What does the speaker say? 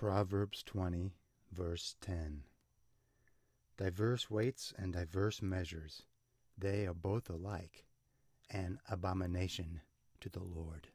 Proverbs 20, verse 10. Diverse weights and diverse measures, they are both alike, an abomination to the Lord.